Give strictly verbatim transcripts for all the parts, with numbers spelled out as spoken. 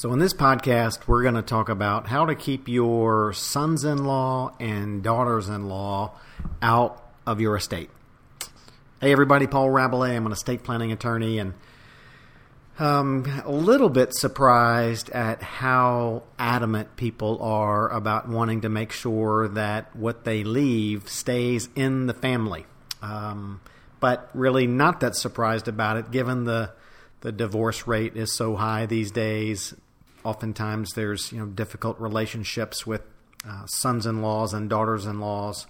So in this podcast, we're going to talk about how to keep your sons-in-law and daughters-in-law out of your estate. Hey everybody, Paul Rabalais. I'm an estate planning attorney and um, a little bit surprised at how adamant people are about wanting to make sure that what they leave stays in the family. Um, but really not that surprised about it given the, the divorce rate is so high these days. Oftentimes there's, you know, difficult relationships with uh, sons-in-laws and daughters-in-laws.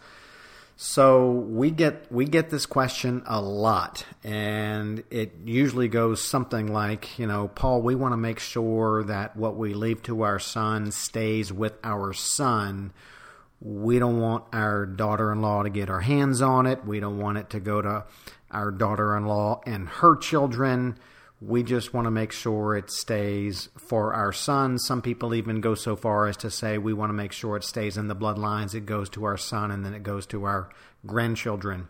So we get we get this question a lot, and it usually goes something like, you know, Paul, we want to make sure that what we leave to our son stays with our son. We don't want our daughter-in-law to get her hands on it. We don't want it to go to our daughter-in-law and her children. We just want to make sure it stays for our son. Some people even go so far as to say we want to make sure it stays in the bloodlines. It goes to our son, and then it goes to our grandchildren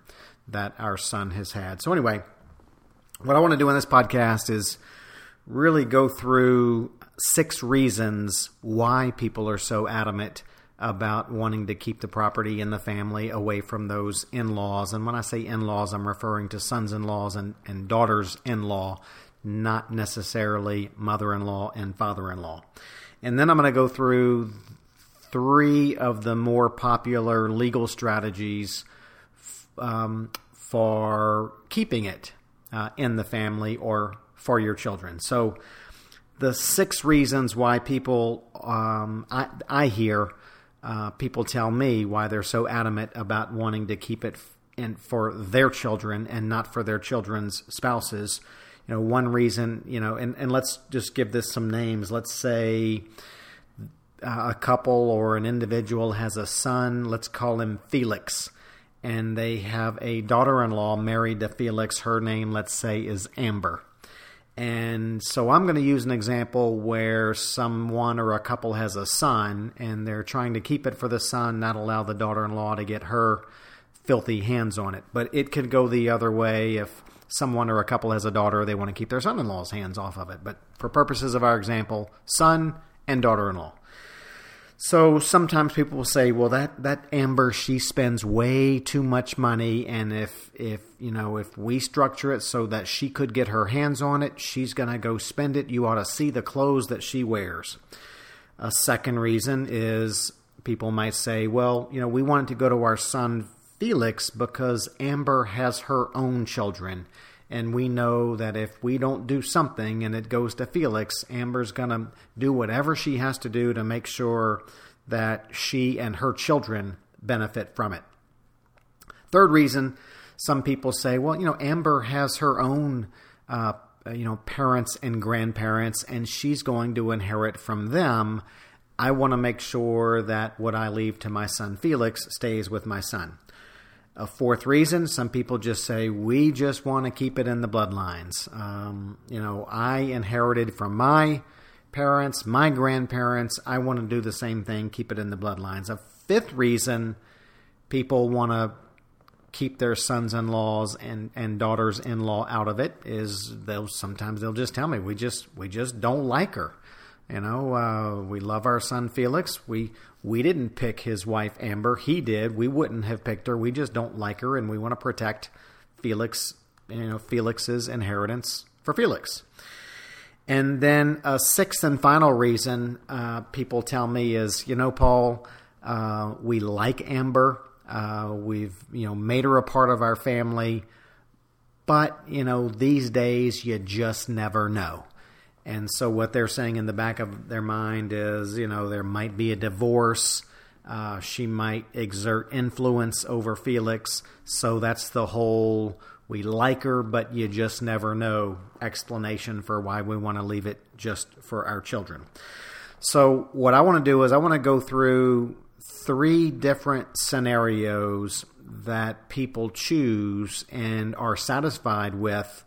that our son has had. So anyway, what I want to do in this podcast is really go through six reasons why people are so adamant about wanting to keep the property in the family away from those in-laws. And when I say in-laws, I'm referring to sons-in-laws and, and daughters-in-law, not necessarily mother-in-law and father-in-law. And then I'm going to go through three of the more popular legal strategies um, for keeping it uh, in the family or for your children. So the six reasons why people, um, I, I hear uh, people tell me why they're so adamant about wanting to keep it and for their children and not for their children's spouses. You know, one reason, you know, and, and let's just give this some names. Let's say uh, a couple or an individual has a son. Let's call him Felix. And they have a daughter-in-law married to Felix. Her name, let's say, is Amber. And so I'm going to use an example where someone or a couple has a son, and they're trying to keep it for the son, not allow the daughter-in-law to get her filthy hands on it. But it could go the other way if someone or a couple has a daughter, they want to keep their son-in-law's hands off of it. But for purposes of our example, son and daughter-in-law. So sometimes people will say, well, that, that Amber, she spends way too much money. And if, if, you know, if we structure it so that she could get her hands on it, she's going to go spend it. You ought to see the clothes that she wears. A second reason is people might say, well, you know, we want it to go to our son Felix because Amber has her own children, and we know that if we don't do something and it goes to Felix, Amber's going to do whatever she has to do to make sure that she and her children benefit from it. Third reason, some people say, well, you know, Amber has her own, uh, you know, parents and grandparents, and she's going to inherit from them. I want to make sure that what I leave to my son Felix stays with my son. A fourth reason, some people just say, we just want to keep it in the bloodlines. Um, you know, I inherited from my parents, my grandparents. I want to do the same thing, keep it in the bloodlines. A fifth reason, people want to keep their sons-in-laws and, and daughters-in-law out of it is they'll sometimes they'll just tell me, we just we just don't like her. You know, uh, we love our son Felix. We we didn't pick his wife Amber. He did. We wouldn't have picked her. We just don't like her, and we want to protect Felix. You know, Felix's inheritance for Felix. And then a sixth and final reason uh, people tell me is, you know, Paul, uh, we like Amber. Uh, we've you know made her a part of our family, but you know these days you just never know. And so what they're saying in the back of their mind is, you know, there might be a divorce. Uh, she might exert influence over Felix. So that's the whole, we like her, but you just never know explanation for why we want to leave it just for our children. So what I want to do is I want to go through three different scenarios that people choose and are satisfied with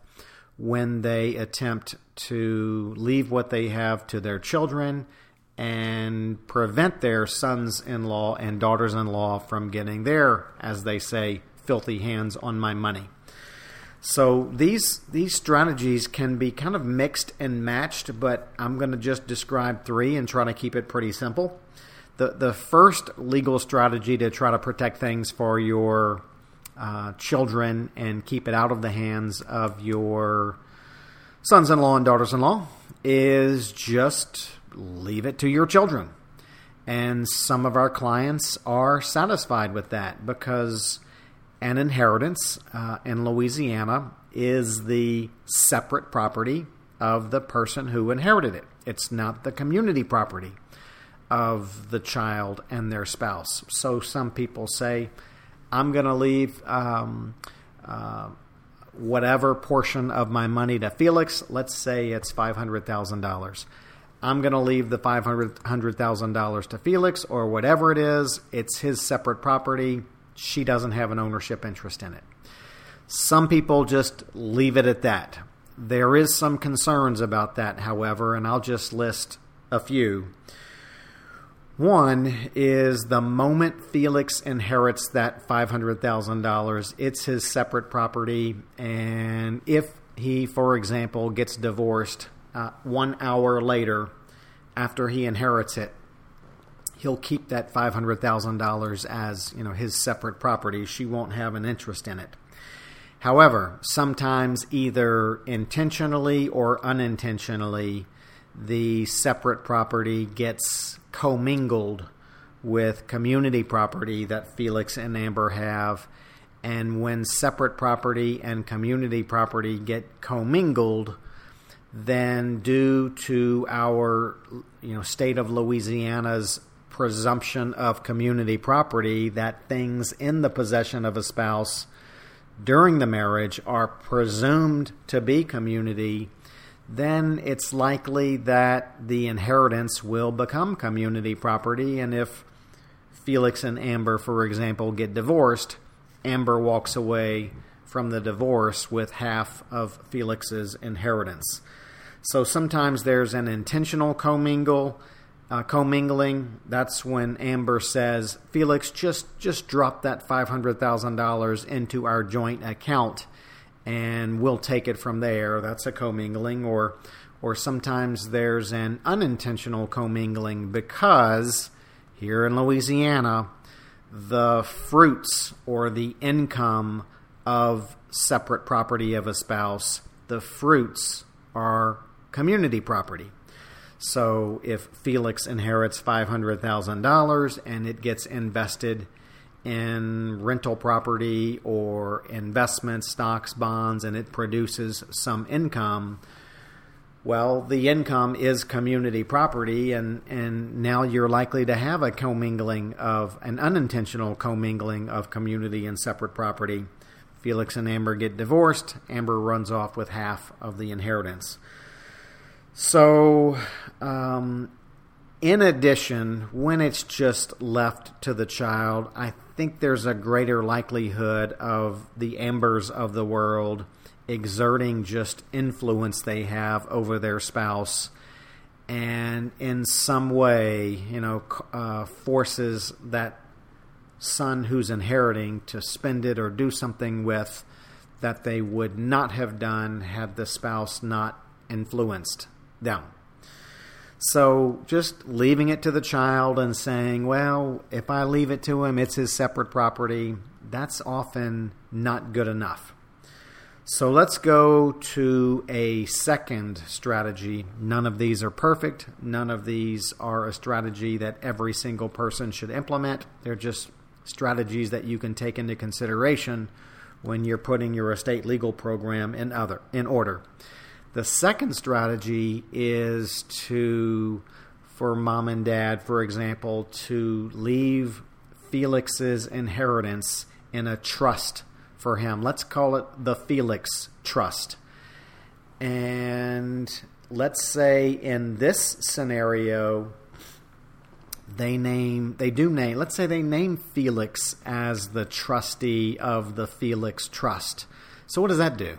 when they attempt to leave what they have to their children and prevent their sons-in-law and daughters-in-law from getting their, as they say, filthy hands on my money. So these these strategies can be kind of mixed and matched, but I'm going to just describe three and try to keep it pretty simple. The, the first legal strategy to try to protect things for your uh, children and keep it out of the hands of your sons-in-law and daughters-in-law is just leave it to your children. And some of our clients are satisfied with that because an inheritance uh, in Louisiana is the separate property of the person who inherited it. It's not the community property of the child and their spouse. So some people say, I'm going to leave um, uh, whatever portion of my money to Felix. Let's say it's five hundred thousand dollars. I'm going to leave the five hundred thousand dollars to Felix or whatever it is. It's his separate property. She doesn't have an ownership interest in it. Some people just leave it at that. There is some concerns about that, however, and I'll just list a few. One is the moment Felix inherits that five hundred thousand dollars, it's his separate property, and if he, for example, gets divorced uh, one hour later after he inherits it, he'll keep that five hundred thousand dollars as, you know, his separate property. She won't have an interest in it. However, sometimes either intentionally or unintentionally, the separate property gets commingled with community property that Felix and Amber have. And when separate property and community property get commingled, then due to our, you know, state of Louisiana's presumption of community property, that things in the possession of a spouse during the marriage are presumed to be community, then it's likely that the inheritance will become community property. And if Felix and Amber, for example, get divorced, Amber walks away from the divorce with half of Felix's inheritance. So sometimes there's an intentional commingle. Uh, commingling, that's when Amber says, Felix, just, just drop that five hundred thousand dollars into our joint account and we'll take it from there. That's a commingling. Or, or sometimes there's an unintentional commingling because here in Louisiana, the fruits or the income of separate property of a spouse, the fruits are community property. So if Felix inherits five hundred thousand dollars and it gets invested in rental property or investments, stocks, bonds, and it produces some income, well, the income is community property, and, and now you're likely to have a commingling of, an unintentional commingling of community and separate property. Felix and Amber get divorced. Amber runs off with half of the inheritance. So, um, in addition, when it's just left to the child, I think there's a greater likelihood of the Ambers of the world exerting just influence they have over their spouse and in some way, you know, uh, forces that son who's inheriting to spend it or do something with that they would not have done had the spouse not influenced them. So just leaving it to the child and saying, well, if I leave it to him, it's his separate property, that's often not good enough. So let's go to a second strategy. None of these are perfect. None of these are a strategy that every single person should implement. They're just strategies that you can take into consideration when you're putting your estate legal program in other in order. The second strategy is to, for mom and dad, for example, to leave Felix's inheritance in a trust for him. Let's call it the Felix Trust. And let's say in this scenario, they name, they do name, let's say they name Felix as the trustee of the Felix Trust. So what does that do?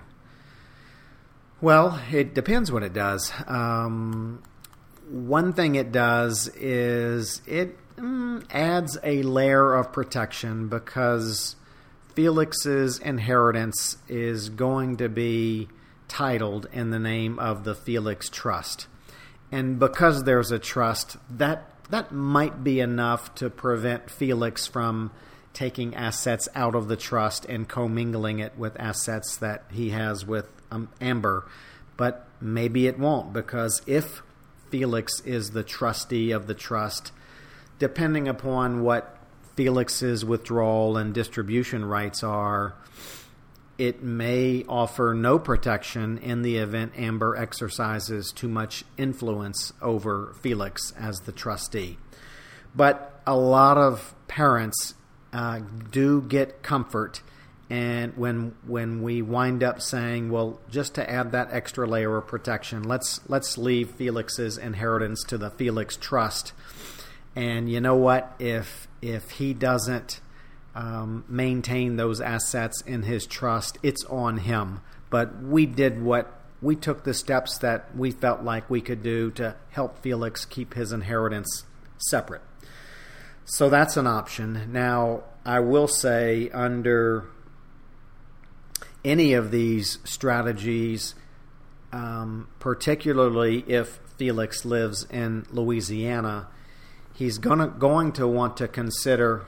Well, it depends what it does. Um, one thing it does is it mm, adds a layer of protection, because Felix's inheritance is going to be titled in the name of the Felix Trust. And because there's a trust, that that might be enough to prevent Felix from taking assets out of the trust and commingling it with assets that he has with um, Amber. But maybe it won't, because if Felix is the trustee of the trust, depending upon what Felix's withdrawal and distribution rights are, it may offer no protection in the event Amber exercises too much influence over Felix as the trustee. But a lot of parents uh, do get comfort, and when when we wind up saying, well, just to add that extra layer of protection, let's let's leave Felix's inheritance to the Felix Trust. And you know what? If if he doesn't Um, maintain those assets in his trust, it's on him. But we did what we took the steps that we felt like we could do to help Felix keep his inheritance separate. So that's an option. Now, I will say, under any of these strategies, um, particularly if Felix lives in Louisiana, he's gonna going to want to consider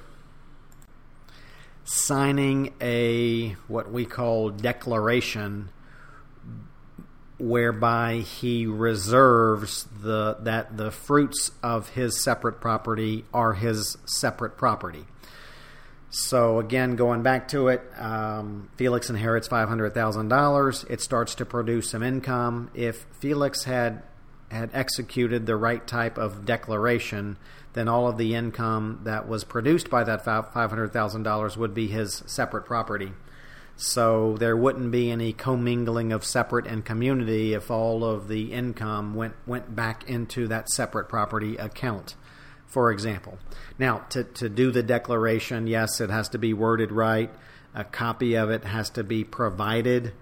signing a what we call declaration, whereby he reserves the that the fruits of his separate property are his separate property. So again, going back to it, um, Felix inherits five hundred thousand dollars. It starts to produce some income. If Felix had had executed the right type of declaration, then all of the income that was produced by that five hundred thousand dollars would be his separate property. So there wouldn't be any commingling of separate and community if all of the income went went back into that separate property account, for example. Now, to, to do the declaration, yes, it has to be worded right. A copy of it has to be provided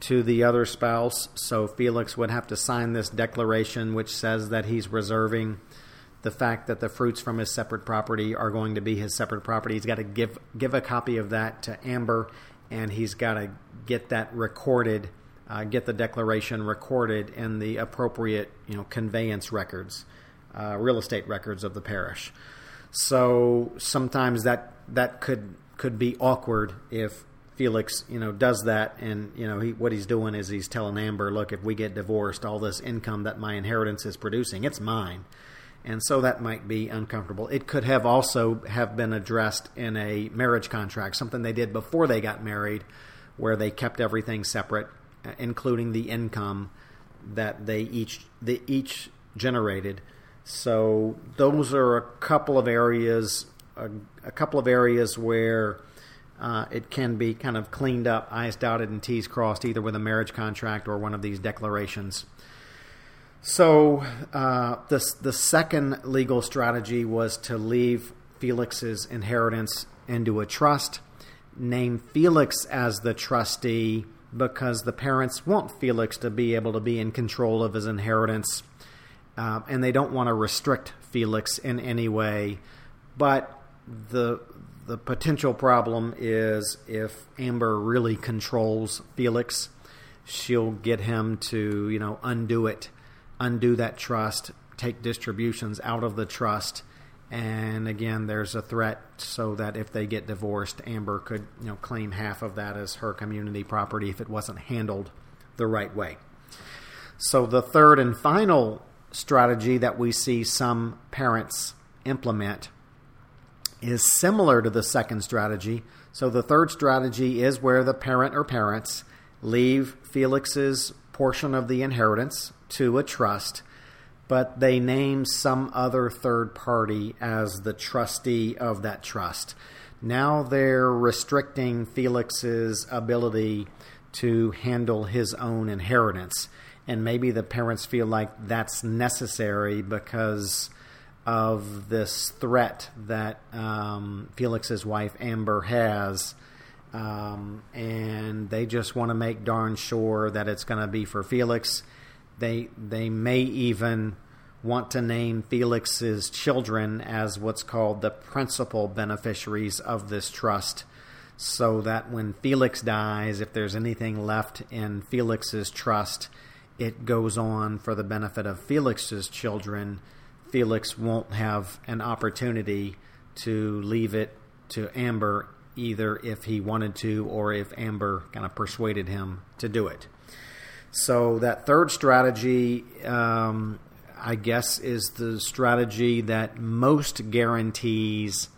to the other spouse. So Felix would have to sign this declaration, which says that he's reserving the fact that the fruits from his separate property are going to be his separate property. He's got to give give a copy of that to Amber, and he's got to get that recorded, uh, get the declaration recorded in the appropriate, you know, conveyance records, uh, real estate records of the parish. So sometimes that that could could be awkward if Felix, you know, does that, and, you know, he, what he's doing is he's telling Amber, look, if we get divorced, all this income that my inheritance is producing, it's mine. And so that might be uncomfortable. It could have also have been addressed in a marriage contract, something they did before they got married, where they kept everything separate, including the income that they each they each generated. So those are a couple of areas, a, a couple of areas where uh, it can be kind of cleaned up, I's dotted and T's crossed, either with a marriage contract or one of these declarations. So uh, this, the second legal strategy was to leave Felix's inheritance into a trust, name Felix as the trustee, because the parents want Felix to be able to be in control of his inheritance, uh, and they don't want to restrict Felix in any way. But the the potential problem is if Amber really controls Felix, she'll get him to, you know, undo it. undo that trust, take distributions out of the trust, and again, there's a threat so that if they get divorced, Amber could, you know, claim half of that as her community property if it wasn't handled the right way. So the third and final strategy that we see some parents implement is similar to the second strategy. So the third strategy is where the parent or parents leave Felix's portion of the inheritance to a trust, but they name some other third party as the trustee of that trust. Now they're restricting Felix's ability to handle his own inheritance, and maybe the parents feel like that's necessary because of this threat that um, Felix's wife Amber has, um, and they just want to make darn sure that it's going to be for Felix. They they may even want to name Felix's children as what's called the principal beneficiaries of this trust, so that when Felix dies, if there's anything left in Felix's trust, it goes on for the benefit of Felix's children. Felix won't have an opportunity to leave it to Amber, either if he wanted to or if Amber kind of persuaded him to do it. So that third strategy, um, I guess, is the strategy that most guarantees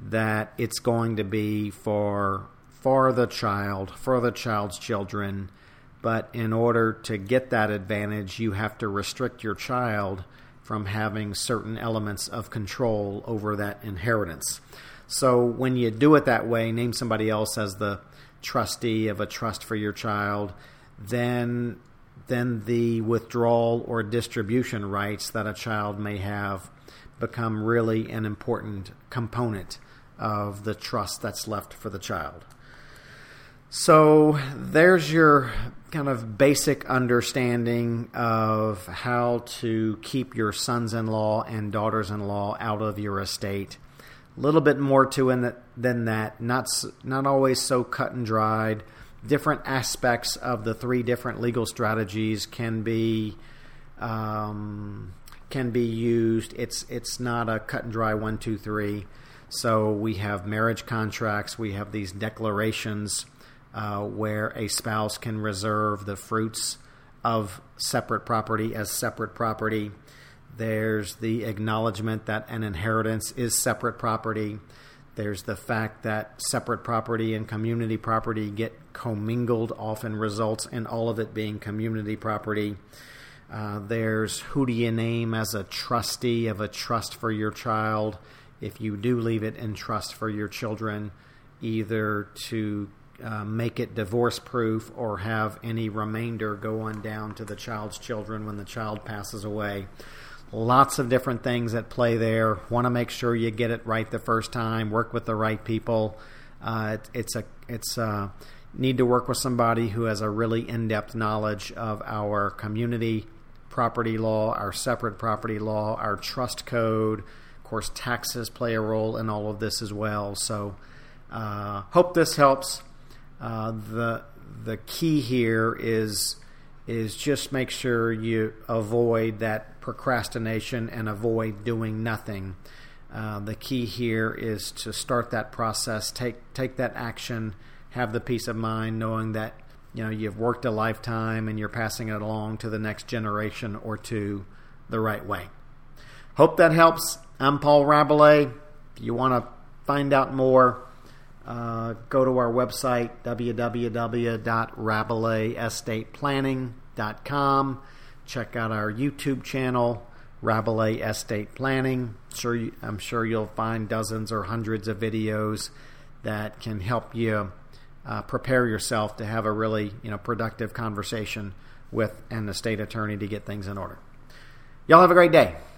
that it's going to be for for the child, for the child's children. But in order to get that advantage, you have to restrict your child from having certain elements of control over that inheritance. So when you do it that way, name somebody else as the trustee of a trust for your child, then then the withdrawal or distribution rights that a child may have become really an important component of the trust that's left for the child. So there's your kind of basic understanding of how to keep your sons-in-law and daughters-in-law out of your estate. A little bit more to it than that, not, not always so cut and dried. Different aspects of the three different legal strategies can be um, can be used. It's, it's not a cut and dry one, two, three. So we have marriage contracts, we have these declarations Uh, where a spouse can reserve the fruits of separate property as separate property. There's the acknowledgement that an inheritance is separate property. There's the fact that separate property and community property get commingled, often results in all of it being community property. Uh, there's who do you name as a trustee of a trust for your child if you do leave it in trust for your children, either to Uh, make it divorce-proof or have any remainder go on down to the child's children when the child passes away. Lots of different things at play there. Want to make sure you get it right the first time. Work with the right people. Uh, it, it's a it's a, need to work with somebody who has a really in-depth knowledge of our community property law, our separate property law, our trust code. Of course, taxes play a role in all of this as well. So, uh, hope this helps. Uh, the the key here is is just make sure you avoid that procrastination and avoid doing nothing. Uh, the key here is to start that process, take take that action, have the peace of mind knowing that you know you've worked a lifetime and you're passing it along to the next generation or two the right way. Hope that helps. I'm Paul Rabalais. If you want to find out more, Uh, go to our website, w w w dot rabalais estate planning dot com. Check out our YouTube channel, Rabalais Estate Planning. Sure, you, I'm sure you'll find dozens or hundreds of videos that can help you uh, prepare yourself to have a really you know productive conversation with an estate attorney to get things in order. Y'all have a great day.